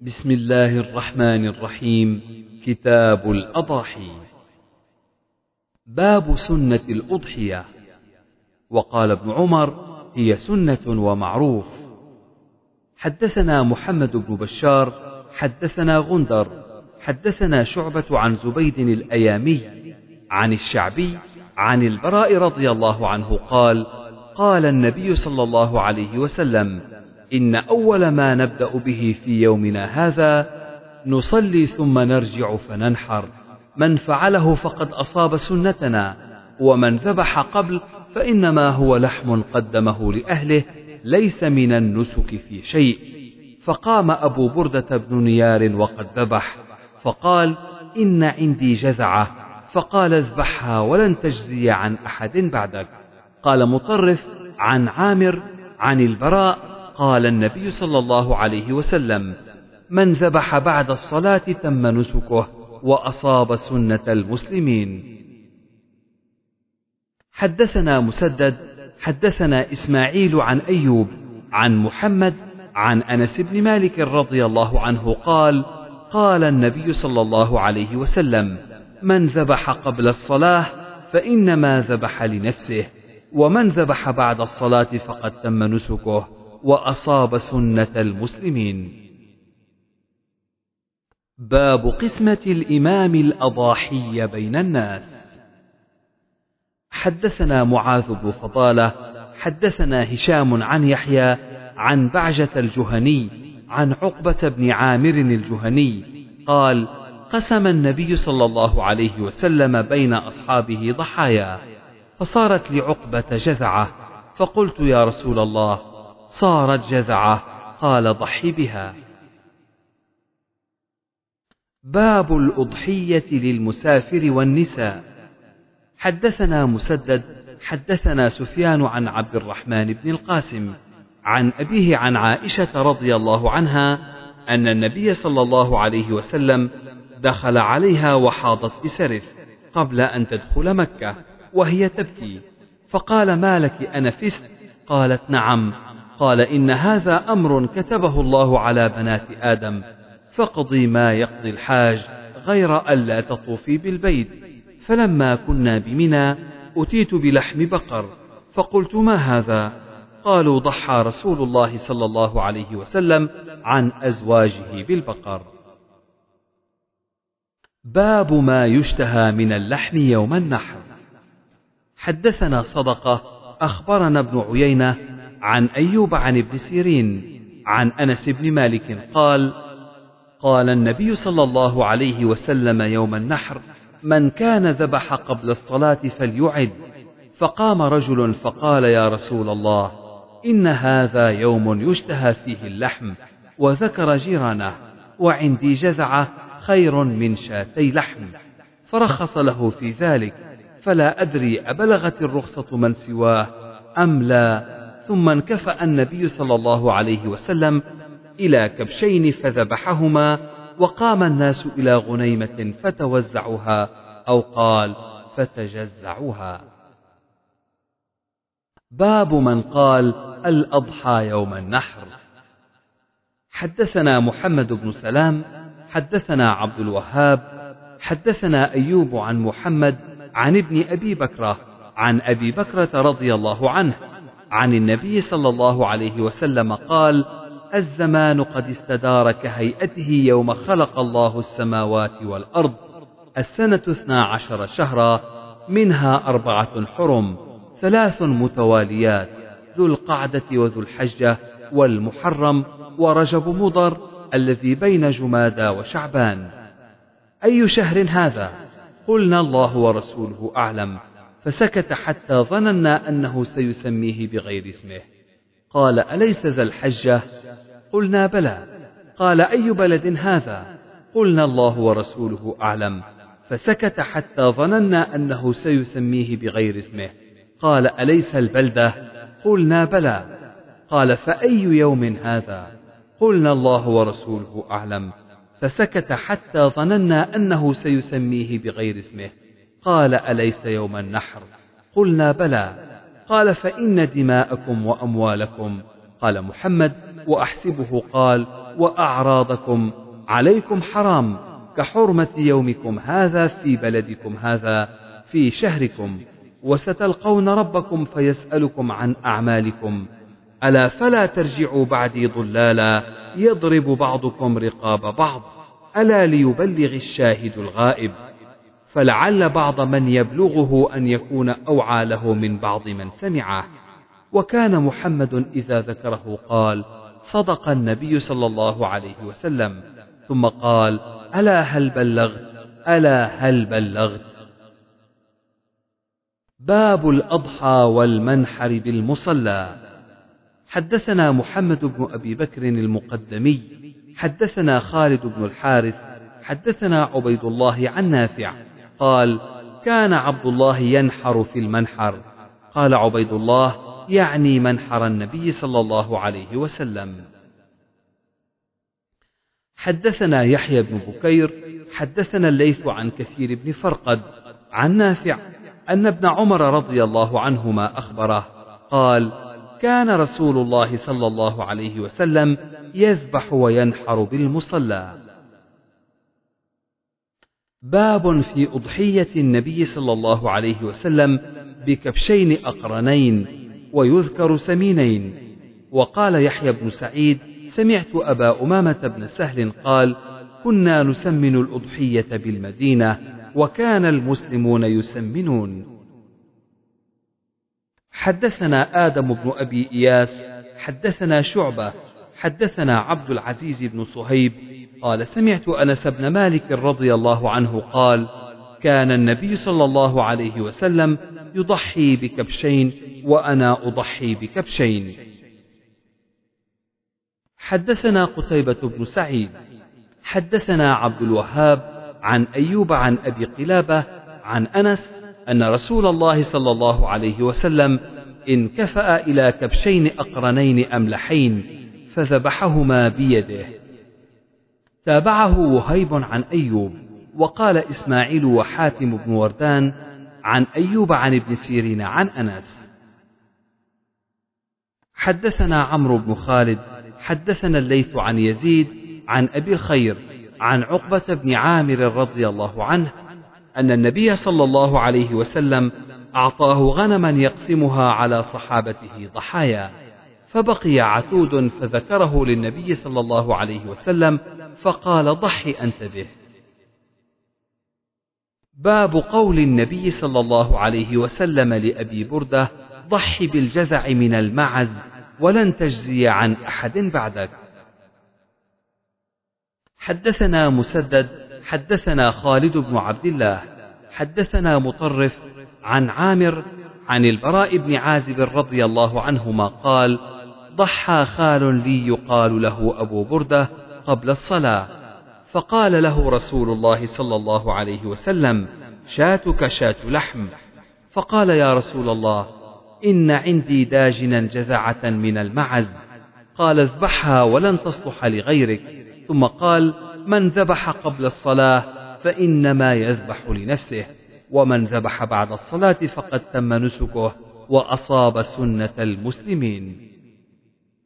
بسم الله الرحمن الرحيم. كتاب الأضاحي، باب سنة الأضحية. وقال ابن عمر: هي سنة ومعروف. حدثنا محمد بن بشار حدثنا غندر حدثنا شعبة عن زبيد الأيامي عن الشعبي عن البراء رضي الله عنه قال: قال النبي صلى الله عليه وسلم: إن أول ما نبدأ به في يومنا هذا نصلي ثم نرجع فننحر. من فعله فقد أصاب سنتنا، ومن ذبح قبل فإنما هو لحم قدمه لأهله، ليس من النسك في شيء. فقام أبو بردة بن نيار وقد ذبح، فقال: إن عندي جذعة، فقال: اذبحها ولن تجزي عن أحد بعدك. قال مطرف عن عامر عن البراء: قال النبي صلى الله عليه وسلم: من ذبح بعد الصلاة تم نسكه وأصاب سنة المسلمين. حدثنا مسدد حدثنا إسماعيل عن أيوب عن محمد عن أنس بن مالك رضي الله عنه قال: قال النبي صلى الله عليه وسلم: من ذبح قبل الصلاة فإنما ذبح لنفسه، ومن ذبح بعد الصلاة فقد تم نسكه وأصاب سنة المسلمين. باب قسمة الإمام الأضاحي بين الناس. حدثنا معاذ بن فضالة حدثنا هشام عن يحيى عن بعجة الجهني عن عقبة بن عامر الجهني قال: قسم النبي صلى الله عليه وسلم بين أصحابه ضحايا، فصارت لعقبة جذعة، فقلت: يا رسول الله، صارت جذعة، قال: ضحي بها. باب الأضحية للمسافر والنساء. حدثنا مسدد حدثنا سفيان عن عبد الرحمن بن القاسم عن أبيه عن عائشة رضي الله عنها أن النبي صلى الله عليه وسلم دخل عليها وحاضت بسرف قبل أن تدخل مكة وهي تبكي، فقال: ما لك، أنفست؟ قالت: نعم. قال: إن هذا أمر كتبه الله على بنات آدم، فاقضي ما يقضي الحاج، غير ألا تطوفي بالبيت. فلما كنا بمنى أتيت بلحم بقر، فقلت: ما هذا؟ قالوا: ضحى رسول الله صلى الله عليه وسلم عن أزواجه بالبقر. باب ما يشتهى من اللحم يوم النحر. حدثنا صدقة أخبرنا ابن عيينة عن أيوب عن ابن سيرين عن أنس بن مالك قال: قال النبي صلى الله عليه وسلم يوم النحر: من كان ذبح قبل الصلاة فليعد. فقام رجل فقال: يا رسول الله، إن هذا يوم يشتهى فيه اللحم، وذكر جيرانه، وعندي جذعة خير من شاتي لحم، فرخص له في ذلك، فلا أدري أبلغت الرخصة من سواه أم لا. ثم انكفأ النبي صلى الله عليه وسلم إلى كبشين فذبحهما، وقام الناس إلى غنيمة فتوزعها، أو قال: فتجزعها. باب من قال: الأضحى يوم النحر. حدثنا محمد بن سلام حدثنا عبد الوهاب حدثنا أيوب عن محمد عن ابن أبي بكرة عن أبي بكرة رضي الله عنه عن النبي صلى الله عليه وسلم قال: الزمان قد استدار كهيئته يوم خلق الله السماوات والأرض، السنة 12 شهرا، منها 4 حرم، 3 متواليات، ذو القعدة وذو الحجة والمحرم ورجب مضر الذي بين جمادى وشعبان. أي شهر هذا؟ قلنا: الله ورسوله أعلم. فسكت حتى ظننا أنه سيسميه بغير اسمه. قال: أليس ذا الحجة؟ قلنا: بلى. قال: أي بلد هذا؟ قلنا: الله ورسوله أعلم. فسكت حتى ظننا أنه سيسميه بغير اسمه. قال: أليس البلدة؟ قلنا: بلى. قال: فأي يوم هذا؟ قلنا: الله ورسوله أعلم. فسكت حتى ظننا أنه سيسميه بغير اسمه. قال: أليس يوم النحر؟ قلنا: بلى. قال: فإن دماءكم وأموالكم. قال محمد: وأحسبه قال: وأعراضكم عليكم حرام كحرمة يومكم هذا في بلدكم هذا في شهركم، وستلقون ربكم فيسألكم عن أعمالكم، ألا فلا ترجعوا بعدي ضلالا يضرب بعضكم رقاب بعض، ألا ليبلغ الشاهد الغائب، فلعل بعض من يبلغه أن يكون أوعى له من بعض من سمعه. وكان محمد إذا ذكره قال صدق النبي صلى الله عليه وسلم، ثم قال ألا هل بلغت، ألا هل بلغت. باب الأضحى والمنحر بالمصلى. حدثنا محمد بن أبي بكر المقدمي حدثنا خالد بن الحارث حدثنا عبيد الله عن نافع قال كان عبد الله ينحر في المنحر. قال عبيد الله يعني منحر النبي صلى الله عليه وسلم. حدثنا يحيى بن بكير حدثنا الليث عن كثير بن فرقد عن نافع أن ابن عمر رضي الله عنهما أخبره قال كان رسول الله صلى الله عليه وسلم يذبح وينحر بالمصلى. باب في أضحية النبي صلى الله عليه وسلم بكبشين أقرنين ويذكر سمينين. وقال يحيى بن سعيد سمعت أبا أمامة بن سهل قال كنا نسمن الأضحية بالمدينة وكان المسلمون يسمنون. حدثنا آدم بن أبي إياس حدثنا شعبة حدثنا عبد العزيز بن صهيب قال سمعت أنس بن مالك رضي الله عنه قال كان النبي صلى الله عليه وسلم يضحي بكبشين وأنا أضحي بكبشين. حدثنا قتيبة بن سعيد حدثنا عبد الوهاب عن أيوب عن أبي قلابة عن أنس أن رسول الله صلى الله عليه وسلم انكفأ إلى كبشين أقرنين أملحين فذبحهما بيده. تابعه وهيب عن أيوب، وقال إسماعيل وحاتم بن وردان عن أيوب عن ابن سيرين عن أنس. حدثنا عمرو بن خالد حدثنا الليث عن يزيد عن أبي الخير عن عقبة بن عامر رضي الله عنه أن النبي صلى الله عليه وسلم أعطاه غنما يقسمها على صحابته ضحايا، فبقي عتود فذكره للنبي صلى الله عليه وسلم فقال ضحي أنت به. باب قول النبي صلى الله عليه وسلم لأبي بردة ضحي بالجذع من المعز ولن تجزي عن أحد بعدك. حدثنا مسدد حدثنا خالد بن عبد الله حدثنا مطرف عن عامر عن البراء بن عازب رضي الله عنهما قال ضحى خال لي يقال له أبو بردة قبل الصلاة، فقال له رسول الله صلى الله عليه وسلم شاتك شات لحم، فقال يا رسول الله إن عندي داجنا جذعة من المعز، قال اذبحها ولن تصلح لغيرك. ثم قال من ذبح قبل الصلاة فإنما يذبح لنفسه، ومن ذبح بعد الصلاة فقد تم نسكه وأصاب سنة المسلمين.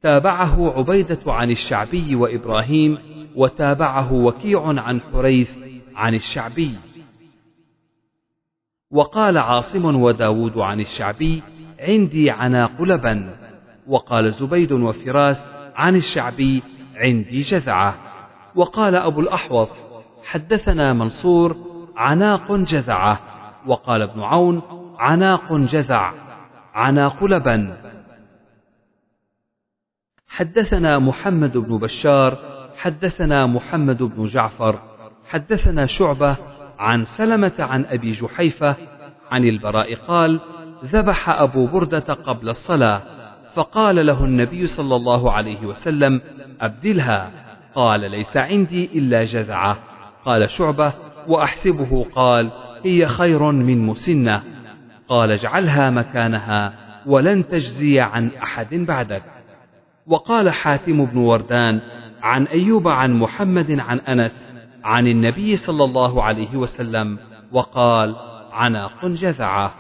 تابعه عبيدة عن الشعبي وإبراهيم، وتابعه وكيع عن حريث عن الشعبي، وقال عاصم وداود عن الشعبي عندي عناق لبن، وقال زبيد وفراس عن الشعبي عندي جذعة، وقال أبو الأحوص حدثنا منصور عناق جذعة، وقال ابن عون عناق جذع عناق لبن. حدثنا محمد بن بشار حدثنا محمد بن جعفر حدثنا شعبة عن سلمة عن أبي جحيفة عن البراء قال ذبح أبو بردة قبل الصلاة، فقال له النبي صلى الله عليه وسلم أبدلها، قال ليس عندي إلا جذعة. قال شعبة وأحسبه قال هي خير من مسنة، قال اجعلها مكانها ولن تجزي عن أحد بعدك. وقال حاتم بن وردان عن أيوب عن محمد عن أنس عن النبي صلى الله عليه وسلم وقال عناق جذعة.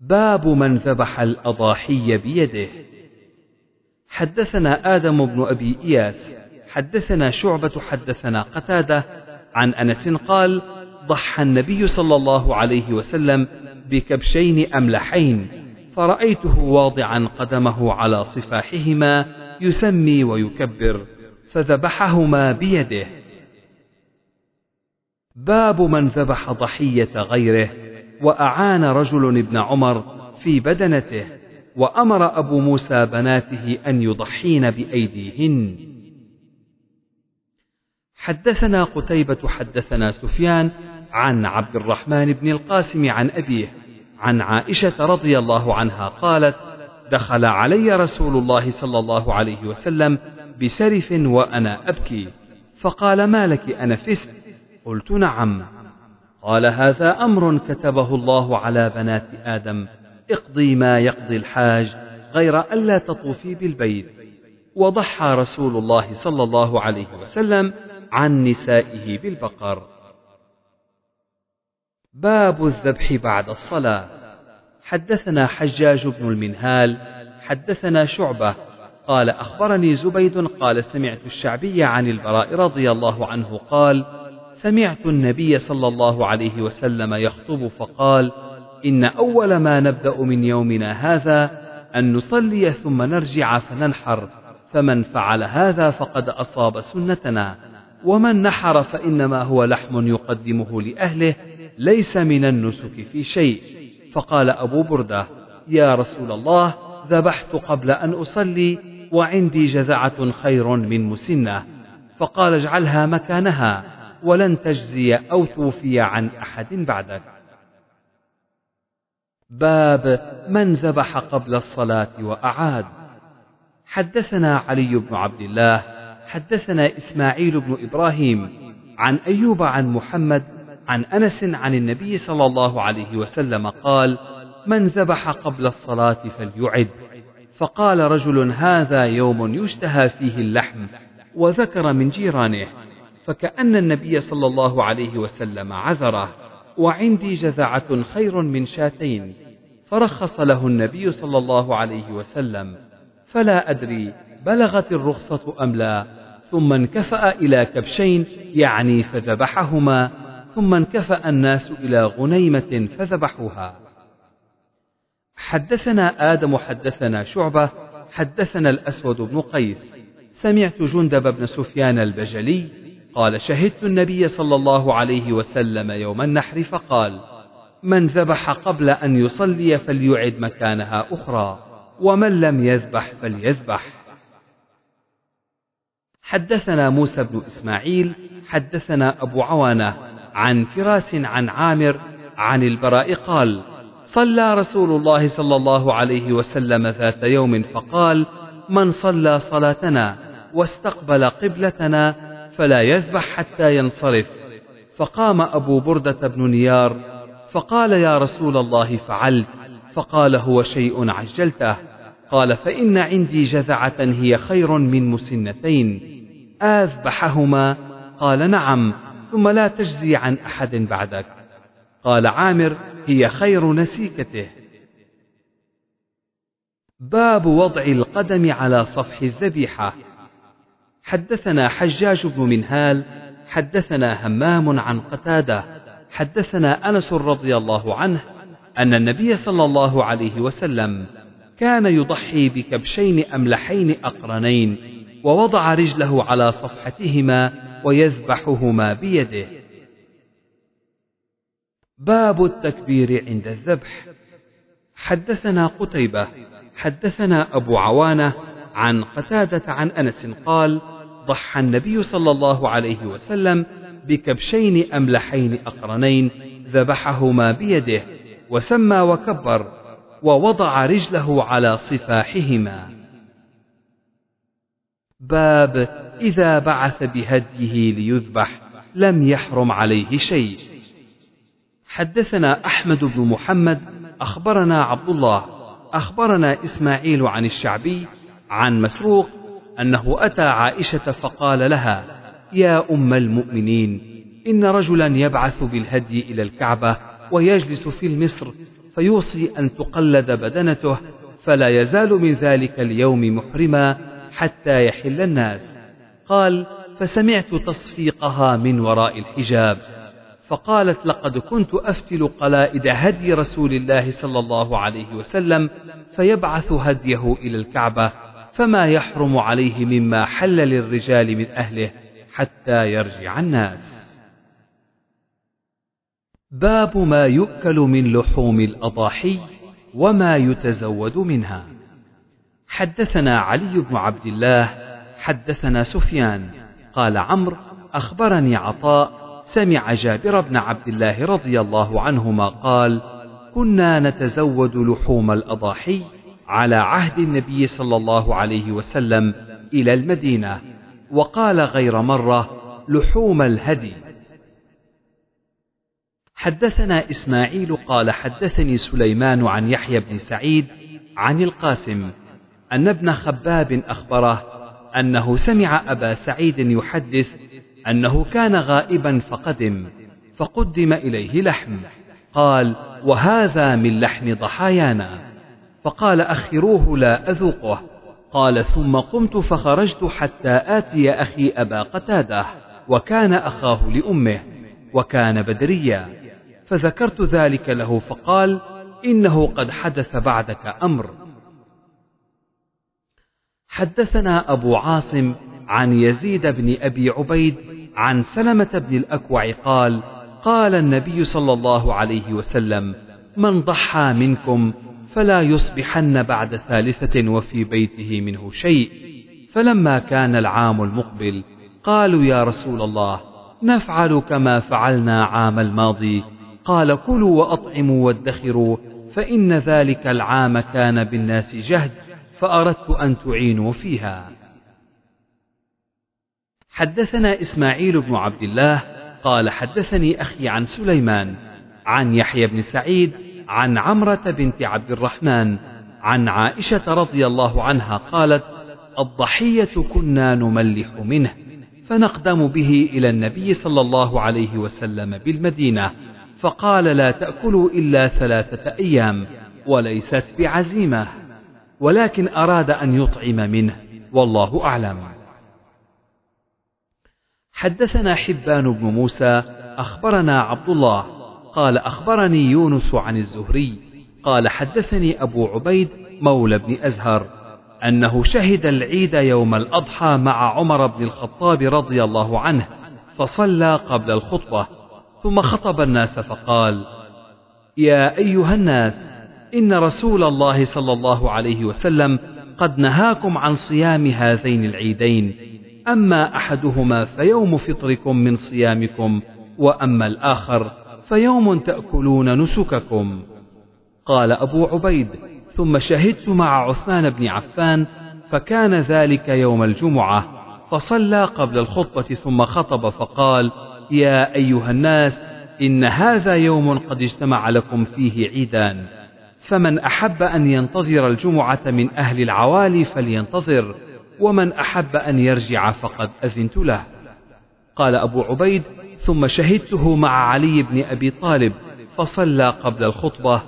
باب من ذبح الأضاحي بيده. حدثنا آدم بن أبي إياس حدثنا شعبة حدثنا قتادة عن أنس قال: ضحى النبي صلى الله عليه وسلم بكبشين أملحين، فرأيته واضعا قدمه على صفاحهما يسمي ويكبر، فذبحهما بيده. باب من ذبح ضحية غيره. وأعان رجل ابن عمر في بدنته، وأمر أبو موسى بناته أن يضحين بأيديهن. حدثنا قتيبة حدثنا سفيان عن عبد الرحمن بن القاسم عن أبيه عن عائشة رضي الله عنها قالت: دخل علي رسول الله صلى الله عليه وسلم بسرف وأنا أبكي، فقال: ما لك أنفست؟ قلت: نعم. قال: هذا أمر كتبه الله على بنات آدم، اقضي ما يقضي الحاج غير ألا تطوفي بالبيت. وضحى رسول الله صلى الله عليه وسلم عن نسائه بالبقر. باب الذبح بعد الصلاة. حدثنا حجاج بن المنهال حدثنا شعبة قال: أخبرني زبيد قال: سمعت الشعبي عن البراء رضي الله عنه قال: سمعت النبي صلى الله عليه وسلم يخطب فقال: إن أول ما نبدأ من يومنا هذا أن نصلي ثم نرجع فننحر، فمن فعل هذا فقد أصاب سنتنا، ومن نحر فإنما هو لحم يقدمه لأهله ليس من النسك في شيء. فقال أبو بردة: يا رسول الله، ذبحت قبل أن أصلي وعندي جذعة خير من مسنة. فقال: اجعلها مكانها ولن تجزي أو توفي عن أحد بعدك. باب من ذبح قبل الصلاة وأعاد. حدثنا علي بن عبد الله حدثنا إسماعيل بن إبراهيم عن أيوب عن محمد عن أنس عن النبي صلى الله عليه وسلم قال: من ذبح قبل الصلاة فليعد. فقال رجل: هذا يوم يشتهى فيه اللحم، وذكر من جيرانه، فكأن النبي صلى الله عليه وسلم عذره، وعندي جذعة خير من شاتين، فرخص له النبي صلى الله عليه وسلم، فلا أدري بلغت الرخصة أم لا. ثم انكفأ إلى كبشين، يعني فذبحهما، ثم انكفأ الناس إلى غنيمة فذبحوها. حدثنا آدم حدثنا شعبة حدثنا الأسود بن قيس سمعت جندب بن سفيان البجلي قال: شهدت النبي صلى الله عليه وسلم يوم النحر فقال: من ذبح قبل أن يصلي فليعد مكانها أخرى، ومن لم يذبح فليذبح. حدثنا موسى بن إسماعيل حدثنا أبو عوانة عن فراس عن عامر عن البراء قال: صلى رسول الله صلى الله عليه وسلم ذات يوم فقال: من صلى صلاتنا واستقبل قبلتنا فلا يذبح حتى ينصرف. فقام أبو بردة بن نيار فقال: يا رسول الله، فعلت. فقال: هو شيء عجلته. قال: فإن عندي جذعة هي خير من مسنتين، أذبحهما؟ قال: نعم، ثم لا تجزي عن أحد بعدك. قال عامر: هي خير نسيكته. باب وضع القدم على صفح الذبيحة. حدثنا حجاج بن منهال حدثنا همام عن قتادة حدثنا أنس رضي الله عنه أن النبي صلى الله عليه وسلم كان يضحي بكبشين أملحين أقرنين، ووضع رجله على صفحتهما ويذبحهما بيده. باب التكبير عند الذبح. حدثنا قتيبة حدثنا أبو عوانة عن قتادة عن أنس قال: ضحى النبي صلى الله عليه وسلم بكبشين أملحين أقرنين، ذبحهما بيده، وسمى وكبر، ووضع رجله على صفاحهما. باب إذا بعث بهديه ليذبح لم يحرم عليه شيء. حدثنا أحمد بن محمد أخبرنا عبد الله أخبرنا إسماعيل عن الشعبي عن مسروق أنه أتى عائشة فقال لها: يا أم المؤمنين، إن رجلا يبعث بالهدي إلى الكعبة ويجلس في المصر، فيوصي أن تقلد بدنته فلا يزال من ذلك اليوم محرما حتى يحل الناس. قال: فسمعت تصفيقها من وراء الحجاب، فقالت: لقد كنت أفتل قلائد هدي رسول الله صلى الله عليه وسلم فيبعث هديه إلى الكعبة، فما يحرم عليه مما حل للرجال من أهله حتى يرجع الناس. باب ما يؤكل من لحوم الأضاحي وما يتزود منها. حدثنا علي بن عبد الله حدثنا سفيان قال عمرو: أخبرني عطاء سمع جابر بن عبد الله رضي الله عنهما قال: كنا نتزود لحوم الأضاحي على عهد النبي صلى الله عليه وسلم إلى المدينة، وقال غير مرة: لحوم الهدي. حدثنا إسماعيل قال حدثني سليمان عن يحيى بن سعيد عن القاسم أن ابن خباب أخبره أنه سمع أبا سعيد يحدث أنه كان غائبا فقدم، فقدم إليه لحم، قال: وهذا من لحم ضحايانا، فقال: أخروه لا أذوقه. قال: ثم قمت فخرجت حتى آتي أخي أبا قتادة، وكان أخاه لأمه، وكان بدريا، فذكرت ذلك له، فقال: إنه قد حدث بعدك أمر. حدثنا أبو عاصم عن يزيد بن أبي عبيد عن سلمة بن الأكوع قال: قال النبي صلى الله عليه وسلم: من ضحى منكم فلا يصبحن بعد ثالثة وفي بيته منه شيء. فلما كان العام المقبل قالوا: يا رسول الله، نفعل كما فعلنا عام الماضي. قال: كلوا وأطعموا وادخروا، فإن ذلك العام كان بالناس جهد، فأردت أن تعينوا فيها. حدثنا إسماعيل بن عبد الله قال حدثني أخي عن سليمان عن يحيى بن سعيد عن عمرة بنت عبد الرحمن عن عائشة رضي الله عنها قالت: الضحية كنا نملح منه، فنقدم به إلى النبي صلى الله عليه وسلم بالمدينة، فقال: لا تأكلوا إلا 3 أيام، وليست بعزيمة، ولكن أراد أن يطعم منه، والله أعلم. حدثنا حبان بن موسى أخبرنا عبد الله قال أخبرني يونس عن الزهري قال حدثني أبو عبيد مولى بن أزهر أنه شهد العيد يوم الأضحى مع عمر بن الخطاب رضي الله عنه، فصلى قبل الخطبة، ثم خطب الناس فقال: يا أيها الناس، إن رسول الله صلى الله عليه وسلم قد نهاكم عن صيام هذين العيدين، أما أحدهما فيوم فطركم من صيامكم، وأما الآخر فيوم تأكلون نسككم. قال أبو عبيد: ثم شهدت مع عثمان بن عفان، فكان ذلك يوم الجمعة، فصلى قبل الخطبة ثم خطب فقال: يا أيها الناس، إن هذا يوم قد اجتمع لكم فيه عيدان، فمن أحب أن ينتظر الجمعة من أهل العوالي فلينتظر، ومن أحب أن يرجع فقد أذنت له. قال أبو عبيد: ثم شهدته مع علي بن أبي طالب، فصلى قبل الخطبة،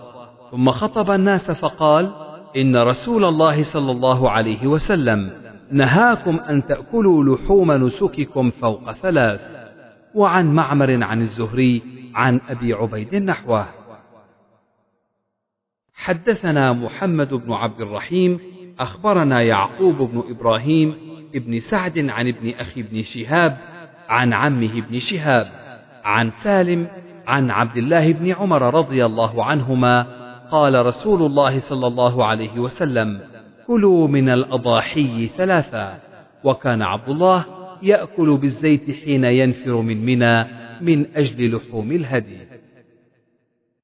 ثم خطب الناس فقال: إن رسول الله صلى الله عليه وسلم نهاكم أن تأكلوا لحوم نسككم فوق 3. وعن معمر عن الزهري عن أبي عبيد نحوه. حدثنا محمد بن عبد الرحيم أخبرنا يعقوب بن إبراهيم ابن سعد عن ابن أخي بن شهاب عن عمه بن شهاب عن سالم عن عبد الله بن عمر رضي الله عنهما قال: رسول الله صلى الله عليه وسلم: كلوا من الأضاحي 3، وكان عبد الله يأكل بالزيت حين ينفر من منى من أجل لحوم الهدي.